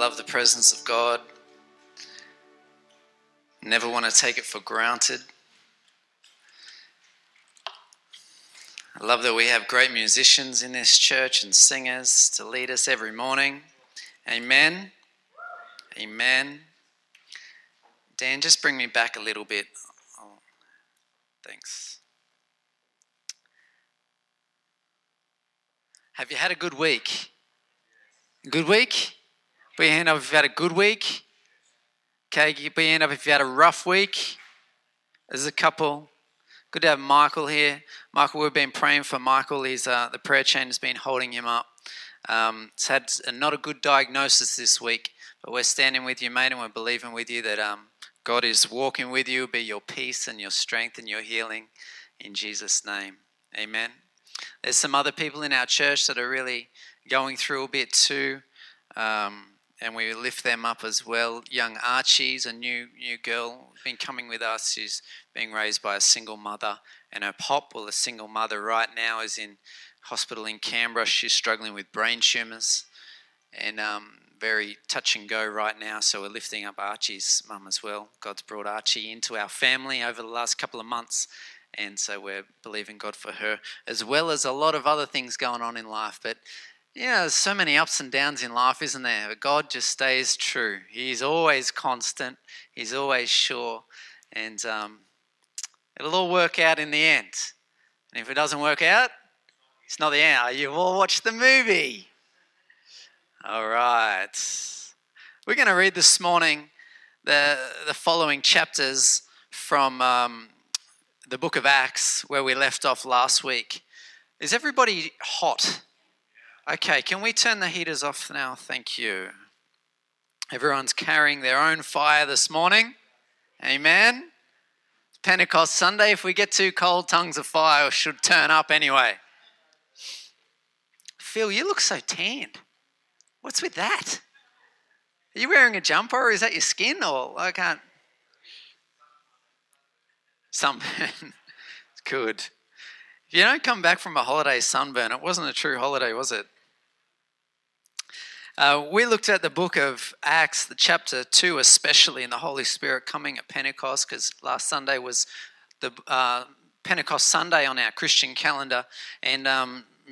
love the presence of God, never want to take it for granted. I love that we have great musicians in this church and singers to lead us every morning. Amen. Amen. Dan, just bring me back a little bit. Oh, thanks. Have you had a good week? Good week? Put your hand up if you've had a good week. Okay, put your hand up if you had a rough week. There's a couple. Good to have Michael here. Michael, we've been praying for Michael. He's the prayer chain has been holding him up. He's had not a good diagnosis this week, but we're standing with you, mate, and we're believing with you that God is walking with you, be your peace and your strength and your healing in Jesus' name. Amen. There's some other people in our church that are really going through a bit too, and we lift them up as well. Young Archie's a new girl, been coming with us. She's being raised by a single mother, and her pop, well, the single mother right now is in hospital in Canberra. She's struggling with brain tumours, and very touch and go right now, so we're lifting up Archie's mum as well. God's brought Archie into our family over the last couple of months, and so we're believing God for her, as well as a lot of other things going on in life. But yeah, there's so many ups and downs in life, isn't there? But God just stays true. He's always constant. He's always sure. And it'll all work out in the end. And if it doesn't work out, it's not the end. You've all watched the movie. All right. We're going to read this morning the following chapters from the book of Acts, where we left off last week. Is everybody hot? Okay, can we turn the heaters off now? Thank you. Everyone's carrying their own fire this morning. Amen. It's Pentecost Sunday. If we get too cold, tongues of fire should turn up anyway. Phil, you look so tanned. What's with that? Are you wearing a jumper, or is that your skin? Or I can't. Sunburn. It's good. If you don't come back from a holiday sunburn, it wasn't a true holiday, was it? We looked at the book of Acts, the chapter 2 especially, and the Holy Spirit coming at Pentecost, because last Sunday was the Pentecost Sunday on our Christian calendar. And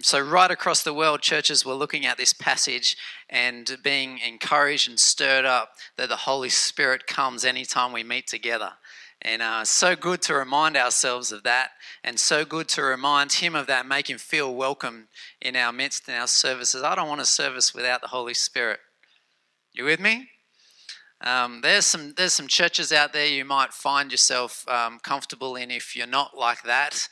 so right across the world, churches were looking at this passage and being encouraged and stirred up that the Holy Spirit comes anytime we meet together. And so good to remind ourselves of that, and so good to remind him of that, make him feel welcome in our midst, in our services. I don't want a service without the Holy Spirit. You with me? There's some churches out there you might find yourself comfortable in if you're not like that.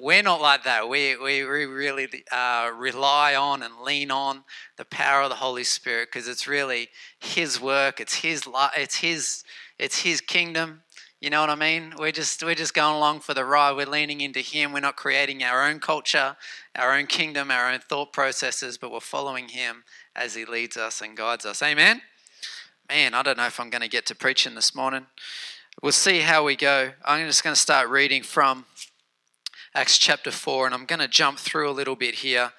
We're not like that. We really rely on and lean on the power of the Holy Spirit, because it's really his work. It's his kingdom. You know what I mean? We're just going along for the ride. We're leaning into him. We're not creating our own culture, our own kingdom, our own thought processes, but we're following him as he leads us and guides us. Amen? Man, I don't know if I'm going to get to preaching this morning. We'll see how we go. I'm just going to start reading from Acts chapter 4, and I'm going to jump through a little bit here.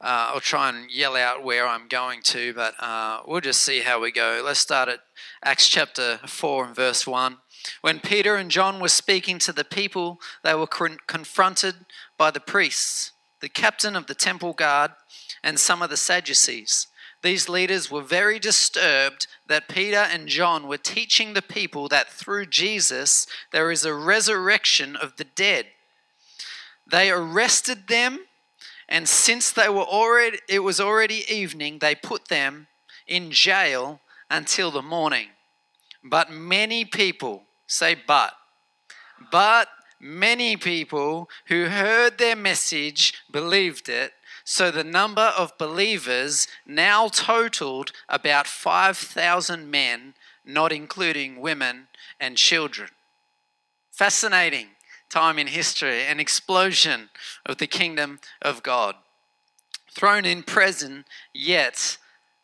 I'll try and yell out where I'm going to, but we'll just see how we go. Let's start at Acts chapter 4 and verse 1. When Peter and John were speaking to the people, they were confronted by the priests, the captain of the temple guard, and some of the Sadducees. These leaders were very disturbed that Peter and John were teaching the people that through Jesus there is a resurrection of the dead. They arrested them, and since it was already evening, they put them in jail until the morning. But many people, say but many people who heard their message believed it, so the number of believers now totaled about 5,000 men, not including women and children. Fascinating time in history, an explosion of the kingdom of God. Thrown in prison, yet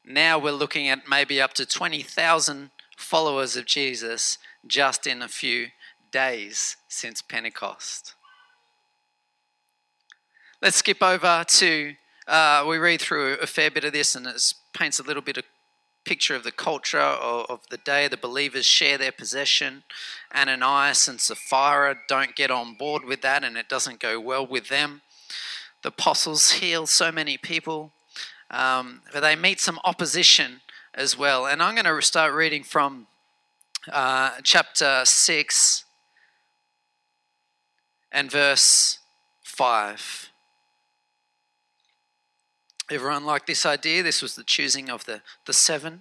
now we're looking at maybe up to 20,000 followers of Jesus just in a few days since Pentecost. Let's skip over to, we read through a fair bit of this, and it paints a little bit of picture of the culture of the day. The believers share their possession. Ananias and Sapphira don't get on board with that, and it doesn't go well with them. The apostles heal so many people, but they meet some opposition as well. And I'm going to start reading from chapter 6 and verse 5. Everyone liked this idea. This was the choosing of the seven.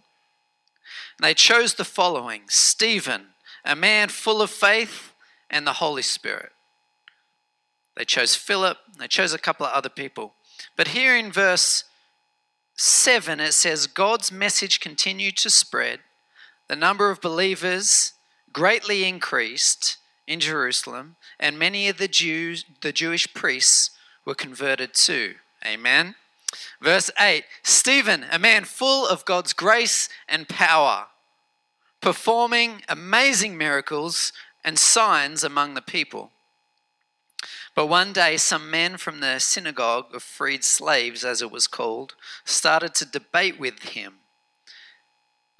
And they chose the following: Stephen, a man full of faith and the Holy Spirit. They chose Philip. They chose a couple of other people. But here in verse 7, it says, God's message continued to spread. The number of believers greatly increased in Jerusalem, and many of the Jewish priests were converted too. Amen. Verse 8, Stephen, a man full of God's grace and power, performing amazing miracles and signs among the people. But one day, some men from the synagogue of freed slaves, as it was called, started to debate with him.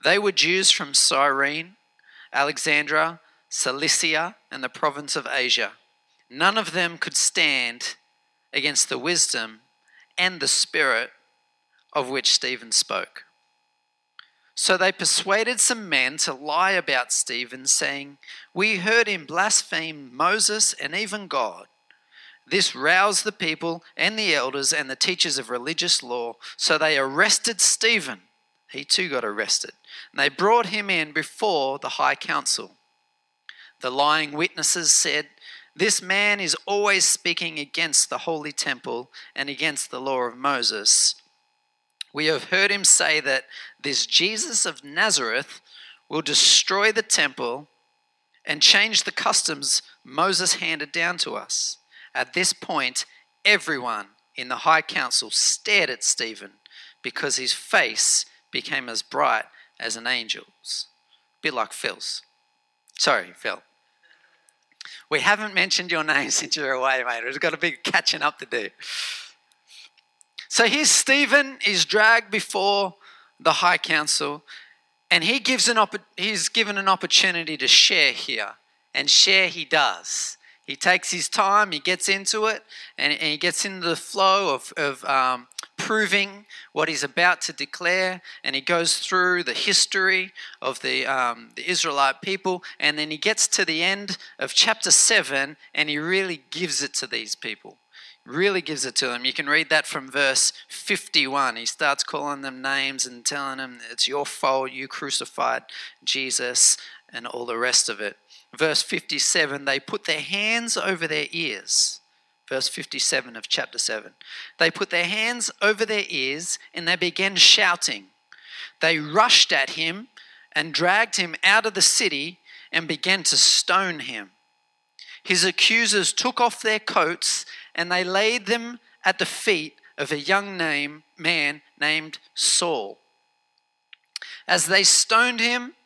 They were Jews from Cyrene, Alexandria, Cilicia, and the province of Asia. None of them could stand against the wisdom and the spirit of which Stephen spoke. So they persuaded some men to lie about Stephen, saying, "We heard him blaspheme Moses and even God." This roused the people and the elders and the teachers of religious law. So they arrested Stephen. He too got arrested. And they brought him in before the high council. The lying witnesses said, "This man is always speaking against the holy temple and against the law of Moses. We have heard him say that this Jesus of Nazareth will destroy the temple and change the customs Moses handed down to us." At this point, everyone in the high council stared at Stephen because his face became as bright as an angel's. A bit like Phil's. Sorry, Phil. We haven't mentioned your name since you're away, mate. There's got a big catching up to do. So here's Stephen. He's dragged before the high council, and he's given an opportunity to share here, and share he does. He takes his time. He gets into it, and he gets into the flow of proving what he's about to declare, and he goes through the history of the Israelite people, and then he gets to the end of chapter 7, and he really gives it to these people. Really gives it to them. You can read that from verse 51. He starts calling them names and telling them, "It's your fault, you crucified Jesus," and all the rest of it. Verse 57, they put their hands over their ears. Verse 57 of chapter 7. They put their hands over their ears and they began shouting. They rushed at him and dragged him out of the city and began to stone him. His accusers took off their coats and they laid them at the feet of a young man named Saul. As they stoned him,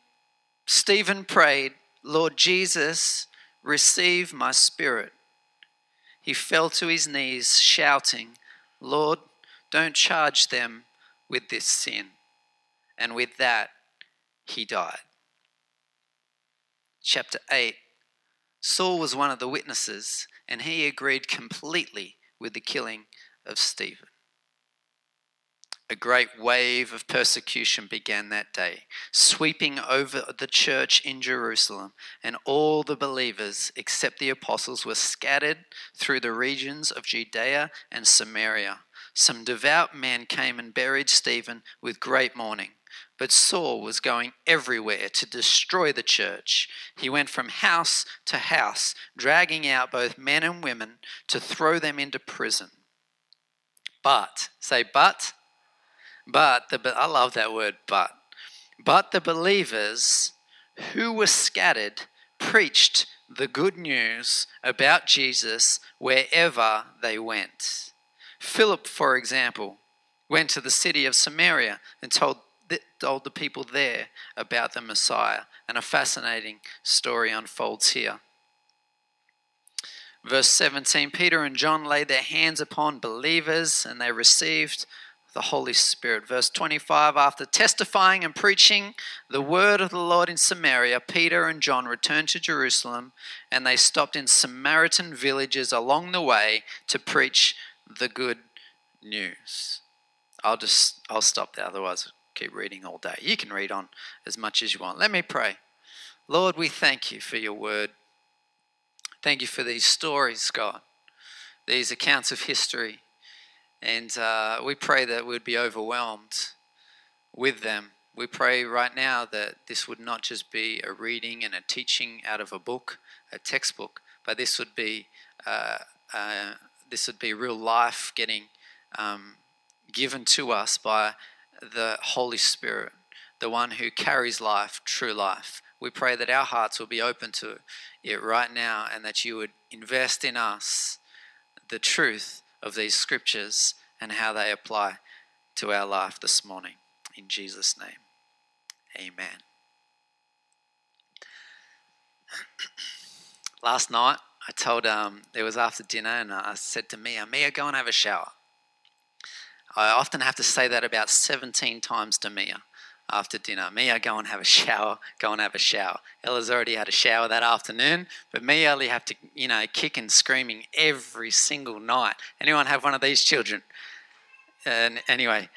Stephen prayed, "Lord Jesus, receive my spirit." He fell to his knees, shouting, "Lord, don't charge them with this sin." And with that, he died. Chapter 8. Saul was one of the witnesses, and he agreed completely with the killing of Stephen. A great wave of persecution began that day, sweeping over the church in Jerusalem, and all the believers except the apostles were scattered through the regions of Judea and Samaria. Some devout men came and buried Stephen with great mourning, but Saul was going everywhere to destroy the church. He went from house to house, dragging out both men and women to throw them into prison. I love that word, but. But the believers who were scattered preached the good news about Jesus wherever they went. Philip, for example, went to the city of Samaria and told the people there about the Messiah. And a fascinating story unfolds here. Verse 17, Peter and John laid their hands upon believers and they received the Holy Spirit. Verse 25, after testifying and preaching the word of the Lord in Samaria, Peter and John returned to Jerusalem, and they stopped in Samaritan villages along the way to preach the good news. I'll stop there, otherwise I'll keep reading all day. You can read on as much as you want. Let me pray. Lord, we thank you for your word. Thank you for these stories, God, these accounts of history. And we pray that we'd be overwhelmed with them. We pray right now that this would not just be a reading and a teaching out of a book, a textbook, but this would be real life getting given to us by the Holy Spirit, the one who carries life, true life. We pray that our hearts will be open to it right now, and that you would invest in us the truth of these scriptures and how they apply to our life this morning. In Jesus' name, amen. Last night, I told, it was after dinner, and I said to Mia, go and have a shower. I often have to say that about 17 times to Mia after dinner. Mia, go and have a shower, go and have a shower. Ella's already had a shower that afternoon, but me, Ellie have to, kick and screaming every single night. Anyone have one of these children? And anyway,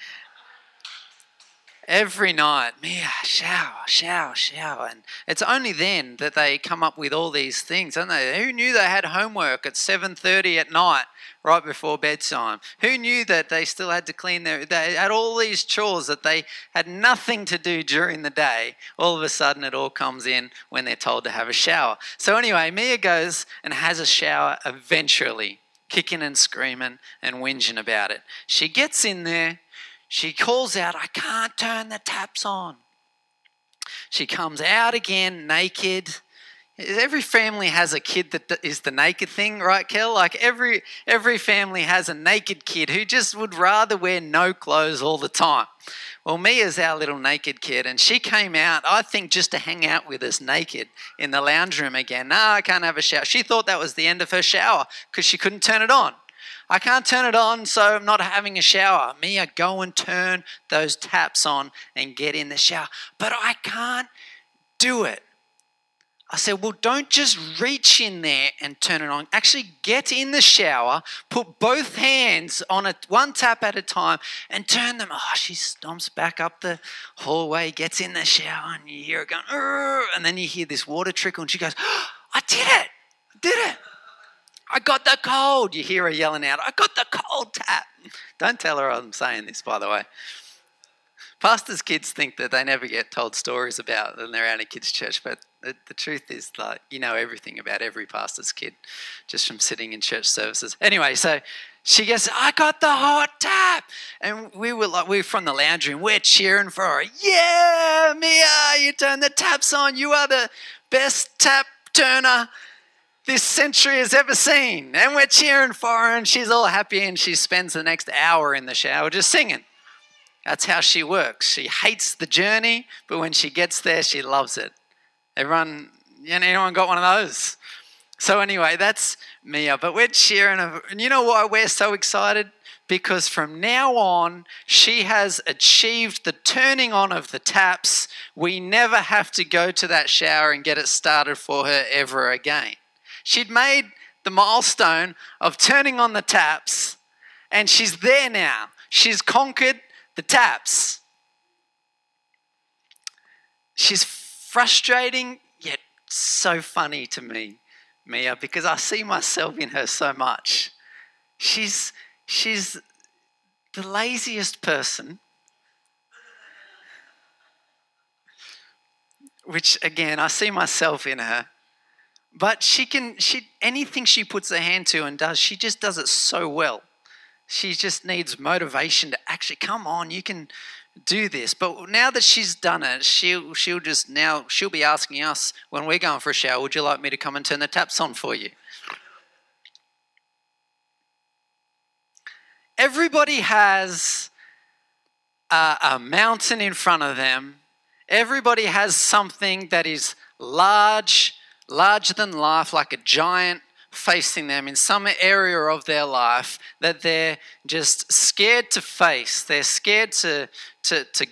every night, Mia, shower, shower, shower. And it's only then that they come up with all these things, don't they? Who knew they had homework at 7:30 at night, right before bedtime? Who knew that they still had to clean they had all these chores that they had nothing to do during the day? All of a sudden, it all comes in when they're told to have a shower. So anyway, Mia goes and has a shower eventually, kicking and screaming and whinging about it. She gets in there. She calls out, I can't turn the taps on. She comes out again naked. Every family has a kid that is the naked thing, right, Kel? Like every family has a naked kid who just would rather wear no clothes all the time. Well, Mia's our little naked kid, and she came out, I think, just to hang out with us naked in the lounge room again. No, I can't have a shower. She thought that was the end of her shower because she couldn't turn it on. I can't turn it on, so I'm not having a shower. Mia, go and turn those taps on and get in the shower. But I can't do it. I said, well, don't just reach in there and turn it on. Actually, get in the shower, put both hands on it, one tap at a time, and turn them. Oh, she stomps back up the hallway, gets in the shower, and you hear her going, Urgh! And then you hear this water trickle, and she goes, oh, I did it, I did it. I got the cold. You hear her yelling out, I got the cold tap. Don't tell her I'm saying this, by the way. Pastors' kids think that they never get told stories about when they're out in kids' church, but the truth is, like, you know everything about every pastor's kid just from sitting in church services. Anyway, so she goes, I got the hot tap. And we were from the lounge room. We're cheering for her. Yeah, Mia, you turned the taps on. You are the best tap turner this century has ever seen, and we're cheering for her, and she's all happy, and she spends the next hour in the shower just singing. That's how she works. She hates the journey, but when she gets there, she loves it. Anyone got one of those? So anyway, that's Mia, but we're cheering her, and you know why we're so excited? Because from now on, she has achieved the turning on of the taps. We never have to go to that shower and get it started for her ever again. She'd made the milestone of turning on the taps, and she's there now. She's conquered the taps. She's frustrating, yet so funny to me, Mia, because I see myself in her so much. She's the laziest person, which again, I see myself in her. But anything she puts her hand to and does, she just does it so well. She just needs motivation to actually, come on, you can do this. But now that she's done it, she'll be asking us when we're going for a shower, would you like me to come and turn the taps on for you? Everybody has a mountain in front of them. Everybody has something that is larger than life, like a giant facing them in some area of their life that they're just scared to face. They're scared to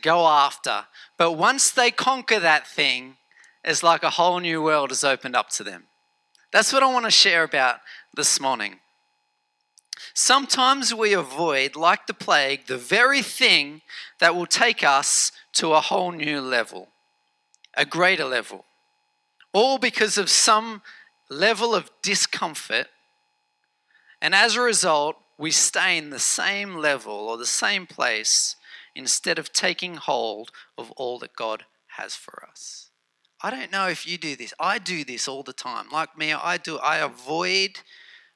go after. But once they conquer that thing, it's like a whole new world is opened up to them. That's what I want to share about this morning. Sometimes we avoid, like the plague, the very thing that will take us to a whole new level, a greater level, all because of some level of discomfort. And as a result, we stay in the same level or the same place instead of taking hold of all that God has for us. I don't know if you do this. I do this all the time. Like me, I avoid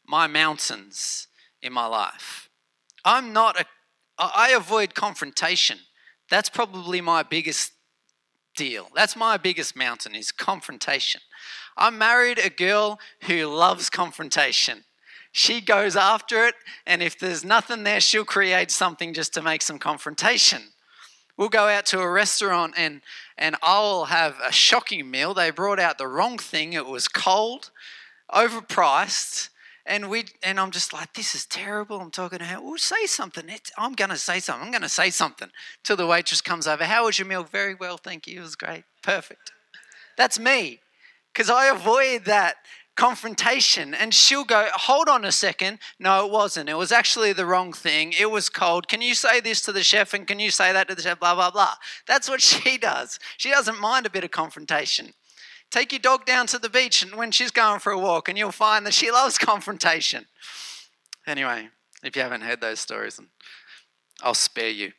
my mountains in my life. I avoid confrontation. That's probably my biggest deal. That's my biggest mountain, is confrontation. I married a girl who loves confrontation. She goes after it, and if there's nothing there, she'll create something just to make some confrontation. We'll go out to a restaurant and I'll have a shocking meal. They brought out the wrong thing. It was cold, overpriced, and I'm just like, this is terrible. I'm talking to her. Well, say something. I'm going to say something. Till the waitress comes over. How was your meal? Very well, thank you. It was great. Perfect. That's me, because I avoid that confrontation. And she'll go, hold on a second. No, it wasn't. It was actually the wrong thing. It was cold. Can you say this to the chef? And can you say that to the chef? Blah, blah, blah. That's what she does. She doesn't mind a bit of confrontation. Take your dog down to the beach and when she's going for a walk, and you'll find that she loves confrontation. Anyway, if you haven't heard those stories, I'll spare you.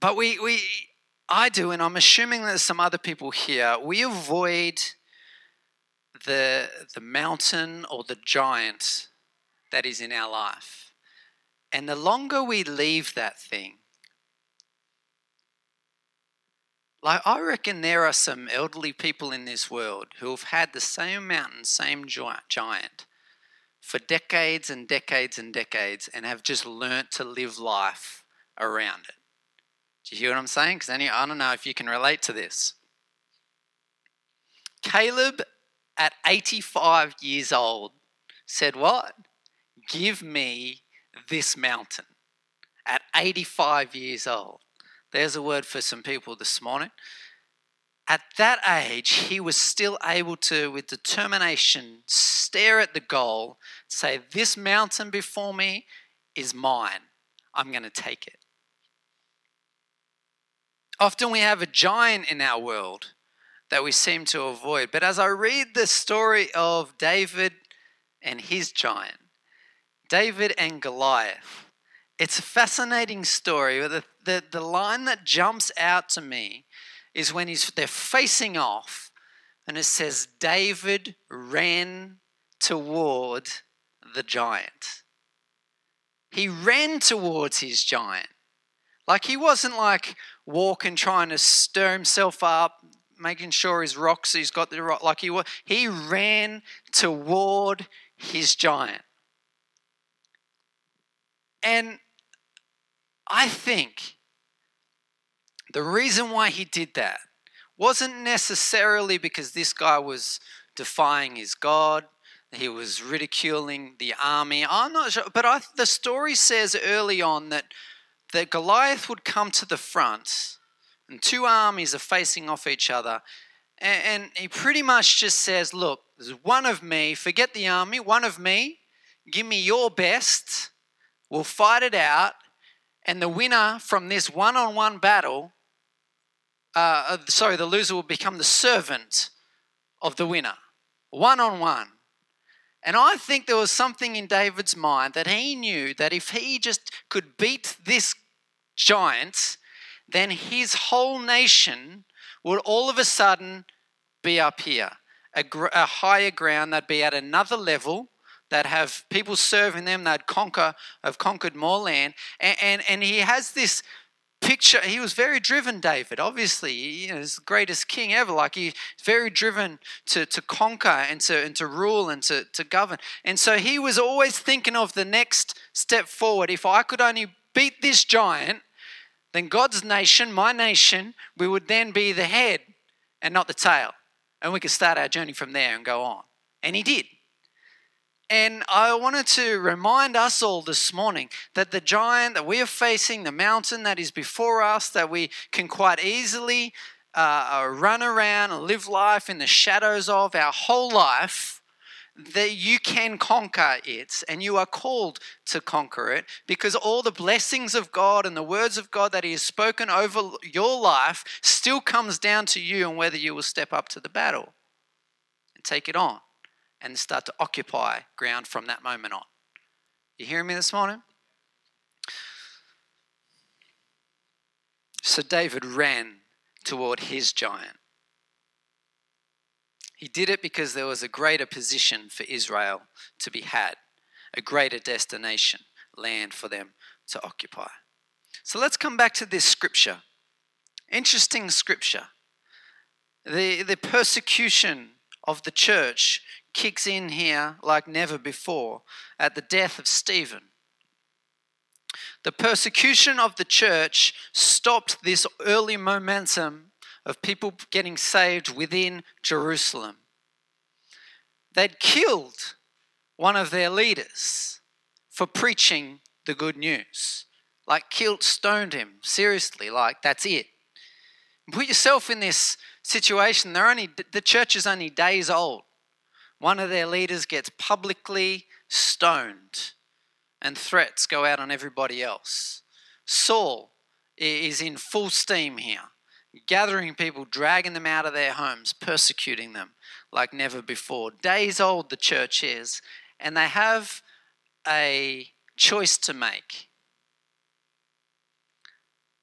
But I do, and I'm assuming there's some other people here, we avoid the mountain or the giant that is in our life. And the longer we leave that thing, like I reckon there are some elderly people in this world who have had the same mountain, same giant for decades and decades and decades, and have just learnt to live life around it. Do you hear what I'm saying? Because I don't know if you can relate to this. Caleb at 85 years old said, what? Give me this mountain. At 85 years old. There's a word for some people this morning. At that age, he was still able to, with determination, stare at the goal, say, this mountain before me is mine. I'm going to take it. Often we have a giant in our world that we seem to avoid. But as I read the story of David and his giant, David and Goliath, it's a fascinating story. The line that jumps out to me is when they're facing off, and it says, David ran toward the giant. He ran towards his giant. Like he wasn't like walking, trying to stir himself up, making sure his rocks, he's got the rock. Like he ran toward his giant. And I think the reason why he did that wasn't necessarily because this guy was defying his God. He was ridiculing the army. I'm not sure, but the story says early on that Goliath would come to the front, and two armies are facing off each other, and he pretty much just says, look, there's one of me, forget the army, one of me, give me your best, we'll fight it out, and the winner from this one-on-one battle, the loser will become the servant of the winner, one-on-one. And I think there was something in David's mind that he knew that if he just could beat this giant, then his whole nation would all of a sudden be up here, a higher ground, that'd be at another level, that have people serving them, that have conquered more land. And he has this picture. He was very driven, David, obviously. He's the greatest king ever. Like he's very driven to conquer and to rule and to govern. And so he was always thinking of the next step forward. If I could only beat this giant, then God's nation, my nation, we would then be the head and not the tail. And we could start our journey from there and go on. And he did. And I wanted to remind us all this morning that the giant that we are facing, the mountain that is before us, that we can quite easily run around and live life in the shadows of our whole life, that you can conquer it, and you are called to conquer it, because all the blessings of God and the words of God that he has spoken over your life still comes down to you and whether you will step up to the battle and take it on. And start to occupy ground from that moment on. You hearing me this morning? So David ran toward his giant. He did it because there was a greater position for Israel to be had, a greater destination, land for them to occupy. So let's come back to this scripture. Interesting scripture. The persecution of the church kicks in here like never before at the death of Stephen. The persecution of the church stopped this early momentum of people getting saved within Jerusalem. They'd killed one of their leaders for preaching the good news. Like killed, stoned him. Seriously, like that's it. Put yourself in this situation. The church is only days old. One of their leaders gets publicly stoned and threats go out on everybody else. Saul is in full steam here, gathering people, dragging them out of their homes, persecuting them like never before. Days old the church is, and they have a choice to make.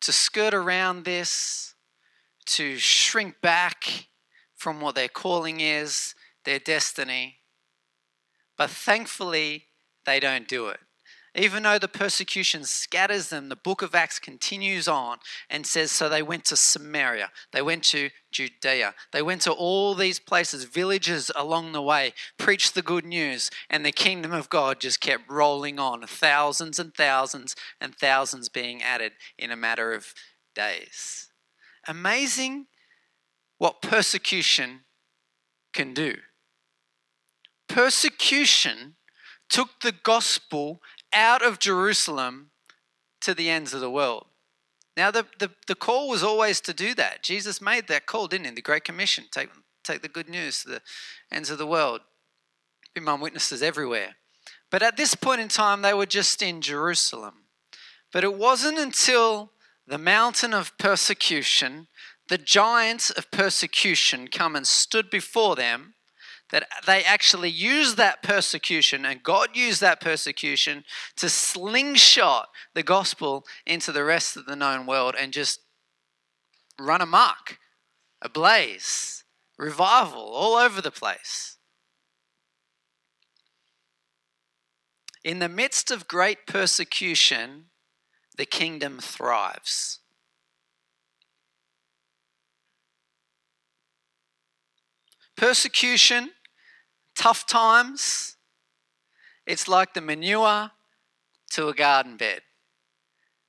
To skirt around this, to shrink back from what their calling is, their destiny, but thankfully they don't do it. Even though the persecution scatters them, the book of Acts continues on and says, so they went to Samaria, they went to Judea, they went to all these places, villages along the way, preached the good news, and the kingdom of God just kept rolling on, thousands and thousands and thousands being added in a matter of days. Amazing what persecution can do. Persecution took the gospel out of Jerusalem to the ends of the world. Now, the call was always to do that. Jesus made that call, didn't he? The Great Commission, take the good news to the ends of the world. Be my witnesses everywhere. But at this point in time, they were just in Jerusalem. But it wasn't until the mountain of persecution, the giants of persecution, come and stood before them, that they actually used that persecution, and God used that persecution to slingshot the gospel into the rest of the known world and just run amok, ablaze, revival all over the place. In the midst of great persecution, the kingdom thrives. Persecution, tough times, it's like the manure to a garden bed.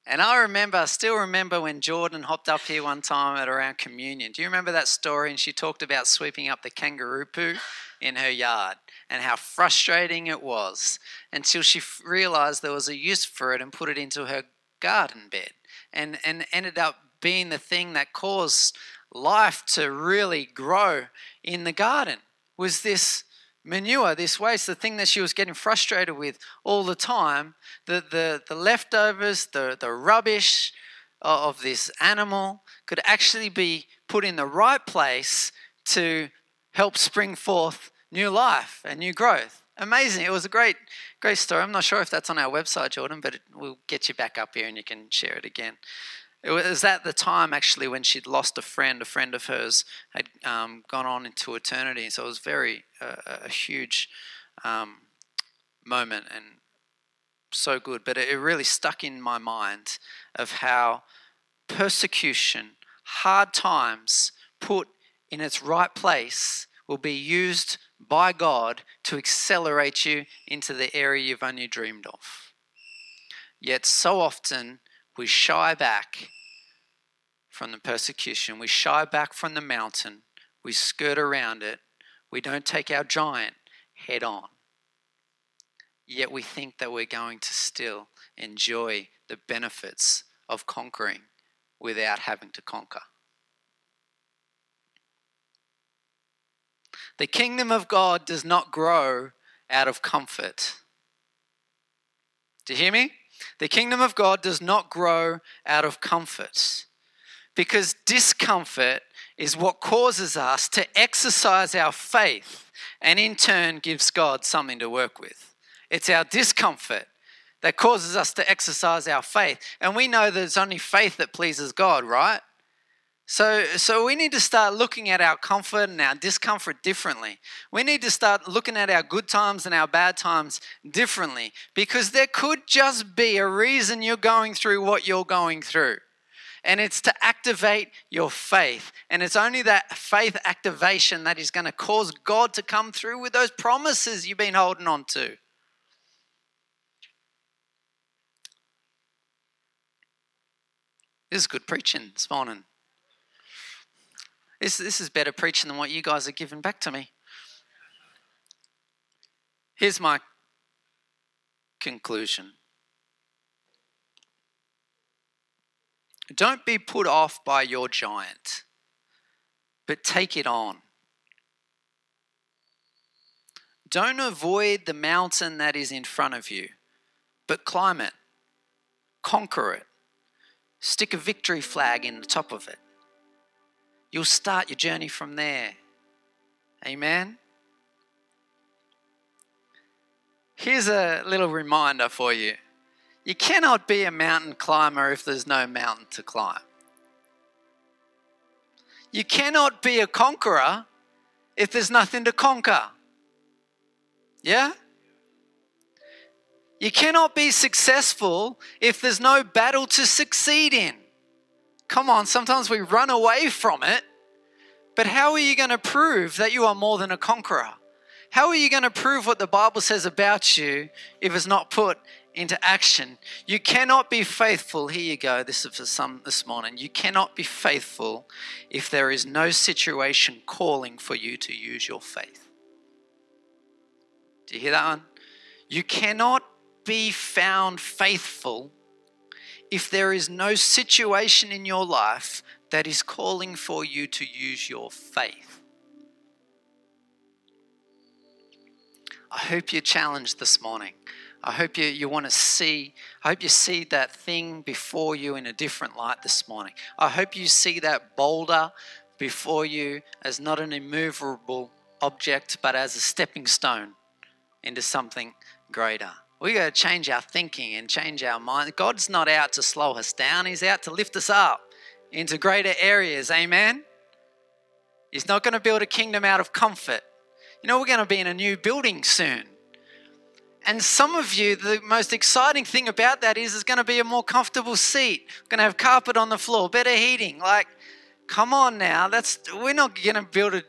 And I still remember when Jordan hopped up here one time at around communion. Do you remember that story? And she talked about sweeping up the kangaroo poo in her yard and how frustrating it was until she realized there was a use for it and put it into her garden bed, and ended up being the thing that caused life to really grow in the garden, was this manure, this waste, the thing that she was getting frustrated with all the time, the leftovers, the rubbish of this animal could actually be put in the right place to help spring forth new life and new growth. Amazing. It was a great story. I'm not sure if that's on our website, Jordan, but we'll get you back up here and you can share it again. It was at the time, actually, when she'd lost a friend of hers had gone on into eternity. So it was very a huge moment, and so good. But it really stuck in my mind of how persecution, hard times put in its right place, will be used by God to accelerate you into the area you've only dreamed of. Yet so often, we shy back from the persecution. We shy back from the mountain. We skirt around it. We don't take our giant head on. Yet we think that we're going to still enjoy the benefits of conquering without having to conquer. The kingdom of God does not grow out of comfort. Do you hear me? The kingdom of God does not grow out of comfort, because discomfort is what causes us to exercise our faith and in turn gives God something to work with. It's our discomfort that causes us to exercise our faith. And we know that it's only faith that pleases God, right? So we need to start looking at our comfort and our discomfort differently. We need to start looking at our good times and our bad times differently, because there could just be a reason you're going through what you're going through. And it's to activate your faith. And it's only that faith activation that is going to cause God to come through with those promises you've been holding on to. This is good preaching this morning. This is better preaching than what you guys are giving back to me. Here's my conclusion. Don't be put off by your giant, but take it on. Don't avoid the mountain that is in front of you, but climb it, conquer it, stick a victory flag in the top of it. You'll start your journey from there. Amen? Here's a little reminder for you. You cannot be a mountain climber if there's no mountain to climb. You cannot be a conqueror if there's nothing to conquer. Yeah? You cannot be successful if there's no battle to succeed in. Come on, sometimes we run away from it, but how are you going to prove that you are more than a conqueror? How are you going to prove what the Bible says about you if it's not put into action? You cannot be faithful. Here you go. This is for some this morning. You cannot be faithful if there is no situation calling for you to use your faith. Do you hear that one? You cannot be found faithful if there is no situation in your life that is calling for you to use your faith. I hope you're challenged this morning. I hope you see that thing before you in a different light this morning. I hope you see that boulder before you as not an immovable object, but as a stepping stone into something greater. We got to change our thinking and change our mind. God's not out to slow us down. He's out to lift us up into greater areas. Amen? He's not going to build a kingdom out of comfort. You know, we're going to be in a new building soon. And some of you, the most exciting thing about that is it's going to be a more comfortable seat. We're going to have carpet on the floor, better heating. Like, come on now. We're not going to build a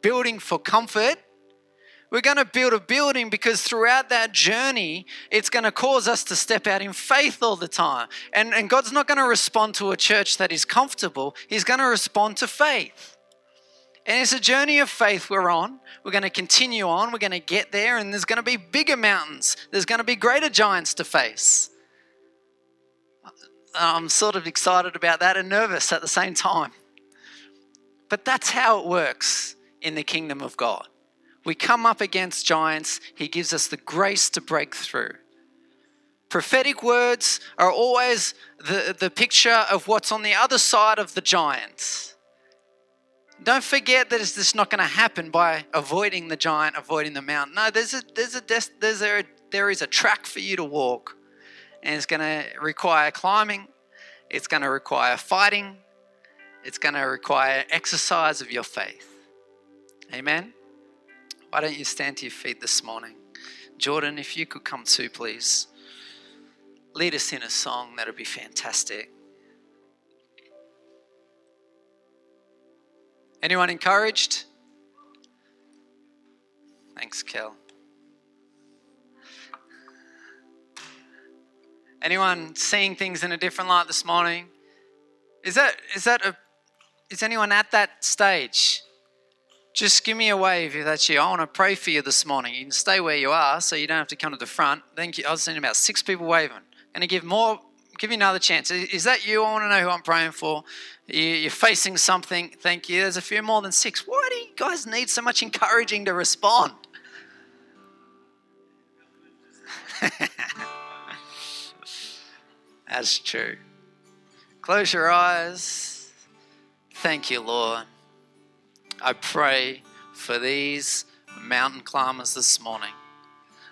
building for comfort. We're going to build a building because throughout that journey, it's going to cause us to step out in faith all the time. And God's not going to respond to a church that is comfortable. He's going to respond to faith. And it's a journey of faith we're on. We're going to continue on. We're going to get there, and there's going to be bigger mountains. There's going to be greater giants to face. I'm sort of excited about that and nervous at the same time. But that's how it works in the kingdom of God. We come up against giants. He gives us the grace to break through. Prophetic words are always the picture of what's on the other side of the giants. Don't forget that it's just not going to happen by avoiding the giant, avoiding the mountain. No, there is a track for you to walk, and it's going to require climbing. It's going to require fighting. It's going to require exercise of your faith. Amen. Why don't you stand to your feet this morning? Jordan, if you could come too, please. Lead us in a song. That would be fantastic. Anyone encouraged? Thanks, Kel. Anyone seeing things in a different light this morning? Is anyone at that stage? Just give me a wave if that's you. I want to pray for you this morning. You can stay where you are so you don't have to come to the front. Thank you. I've seen about 6 people waving. I'm going to give you another chance. Is that you? I want to know who I'm praying for. You're facing something. Thank you. There's a few more than 6. Why do you guys need so much encouraging to respond? That's true. Close your eyes. Thank you, Lord. I pray for these mountain climbers this morning.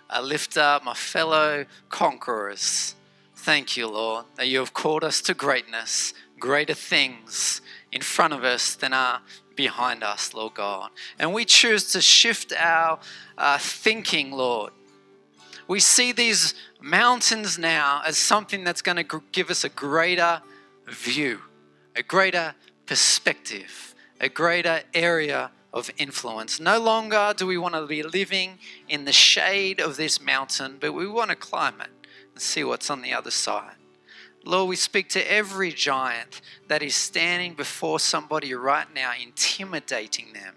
I lift up my fellow conquerors. Thank you, Lord, that you have called us to greatness, greater things in front of us than are behind us, Lord God. And we choose to shift our thinking, Lord. We see these mountains now as something that's going to give us a greater view, a greater perspective, a greater area of influence. No longer do we want to be living in the shade of this mountain, but we want to climb it and see what's on the other side. Lord, we speak to every giant that is standing before somebody right now, intimidating them,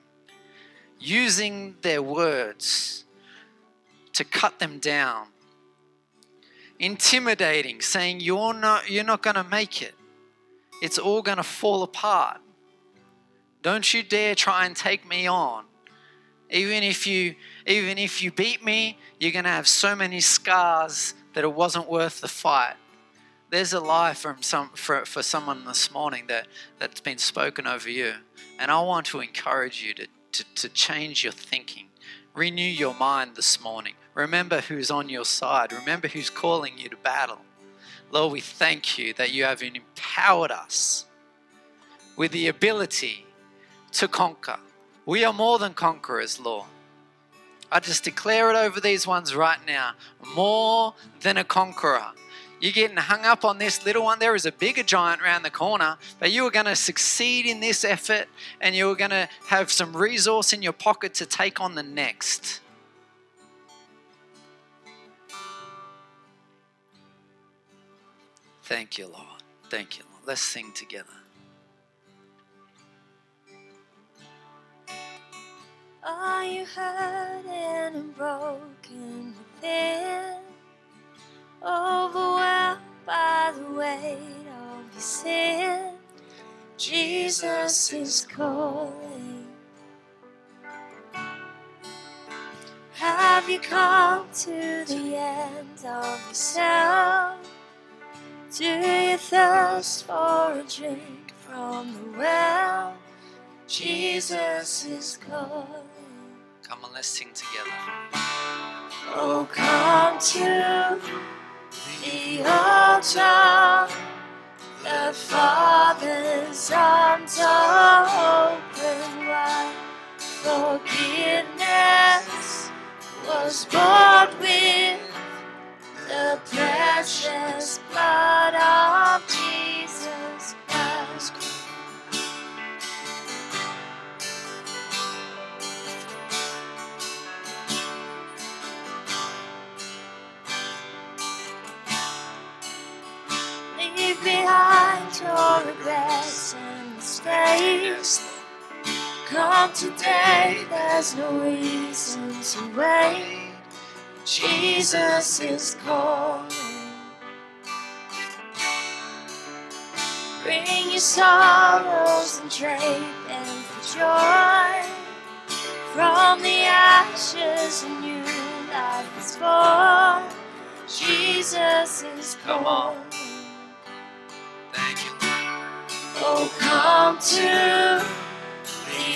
using their words to cut them down, intimidating, saying you're not going to make it. It's all going to fall apart. Don't you dare try and take me on. Even if you beat me, you're going to have so many scars that it wasn't worth the fight. There's a lie for someone this morning that's been spoken over you. And I want to encourage you to change your thinking. Renew your mind this morning. Remember who's on your side. Remember who's calling you to battle. Lord, we thank you that you have empowered us with the ability to conquer. We are more than conquerors, Lord. I just declare it over these ones right now. More than a conqueror. You're getting hung up on this little one. There is a bigger giant around the corner, but you are going to succeed in this effort, and you are going to have some resource in your pocket to take on the next. Thank you, Lord. Thank you, Lord. Let's sing together. Are you hurt and broken within? Overwhelmed by the weight of your sin, Jesus is calling. Have you come to the end of yourself? Do you thirst for a drink from the well? Jesus is calling. Come on, let's sing together. Oh, come to the altar, the Father's arms are open wide. Forgiveness was bought with the precious blood of Jesus Christ. Leave behind your regrets and mistakes. Come today, there's no reason to wait. Jesus is calling. Bring your sorrows and drape them for joy. From the ashes a new life is born. Jesus is calling. Come on. Oh, come to the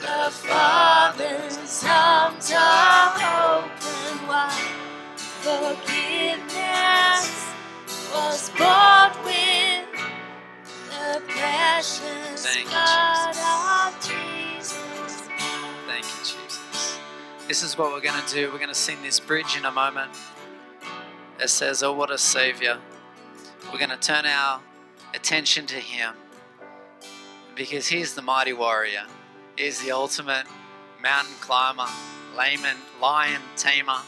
The Father's arms are open wide. Forgiveness was bought with the precious blood of Jesus. Thank you, Jesus. This is what we're going to do. We're going to sing this bridge in a moment. that says, oh, what a Savior. We're going to turn our attention to Him because He's the mighty warrior. He's the ultimate mountain climber, lion tamer,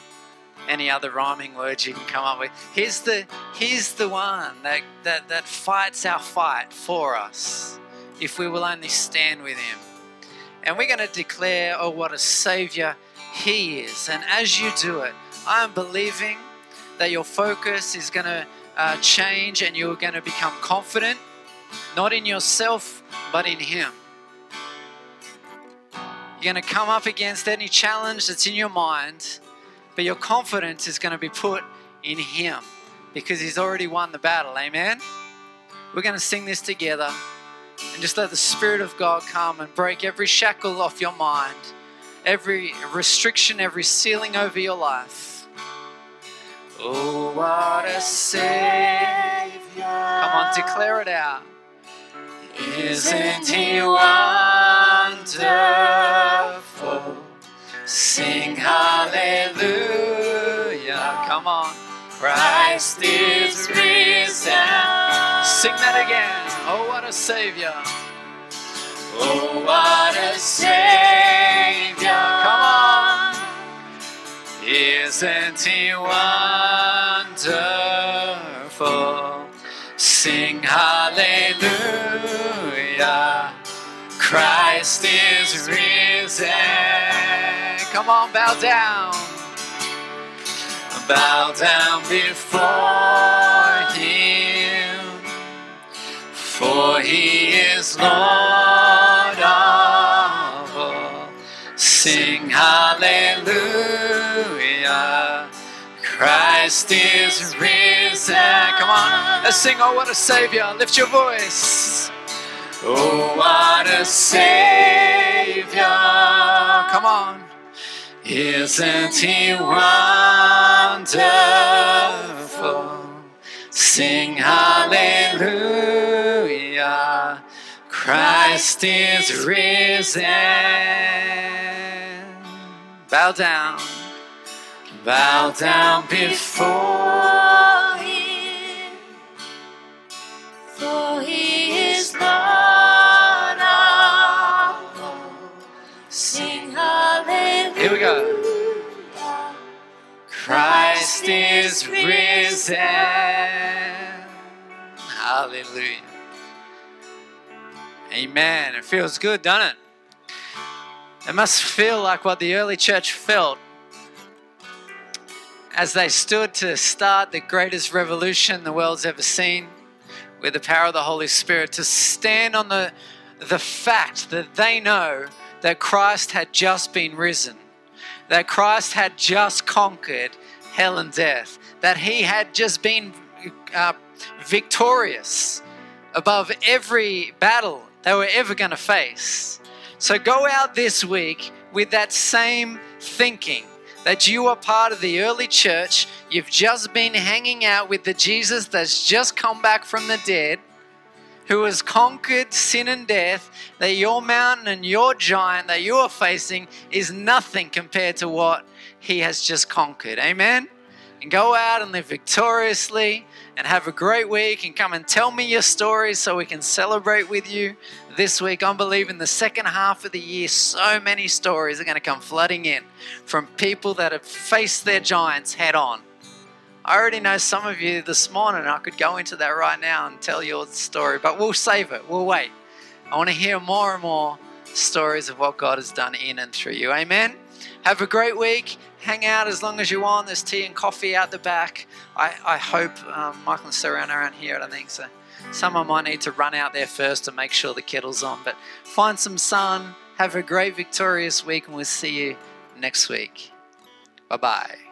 any other rhyming words you can come up with. He's the one that fights our fight for us if we will only stand with Him. And we're going to declare, oh, what a Savior He is. And as you do it, I'm believing that your focus is going to change and you're going to become confident, not in yourself, but in Him. You're going to come up against any challenge that's in your mind, but your confidence is going to be put in Him because He's already won the battle. Amen? We're going to sing this together and just let the Spirit of God come and break every shackle off your mind, every restriction, every ceiling over your life. Oh, what a Savior. Come on, declare it out. Isn't He wonderful? Sing hallelujah. Come on. Christ is risen. Sing that again. Oh, what a Savior. Oh, what a Savior. Come on. Isn't He wonderful? Sing hallelujah. Christ is risen. Come on, bow down. Bow down before Him, for He is Lord of all. Sing hallelujah, Christ is risen. Come on, let's sing, oh what a Savior, lift your voice. Oh what a Savior, come on. Isn't He wonderful? Sing hallelujah. Christ is risen. Bow down before Him, for He is Lord of all. Sing hallelujah. Here we go. Christ is risen. Hallelujah. Amen. It feels good, doesn't it? It must feel like what the early church felt as they stood to start the greatest revolution the world's ever seen with the power of the Holy Spirit, to stand on the fact that they know that Christ had just been risen, that Christ had just conquered hell and death, that He had just been victorious above every battle they were ever going to face. So go out this week with that same thinking, that you are part of the early church. You've just been hanging out with the Jesus that's just come back from the dead, who has conquered sin and death, that your mountain and your giant that you are facing is nothing compared to what He has just conquered. Amen? And go out and live victoriously and have a great week, and come and tell me your stories so we can celebrate with you this week. I'm believing the second half of the year, so many stories are going to come flooding in from people that have faced their giants head on. I already know some of you this morning. I could go into that right now and tell your story, but we'll save it. We'll wait. I want to hear more and more stories of what God has done in and through you. Amen. Have a great week. Hang out as long as you want. There's tea and coffee out the back. I hope Michael and Sarah are around here, I think so. Someone might need to run out there first to make sure the kettle's on. But find some sun. Have a great, victorious week, and we'll see you next week. Bye-bye.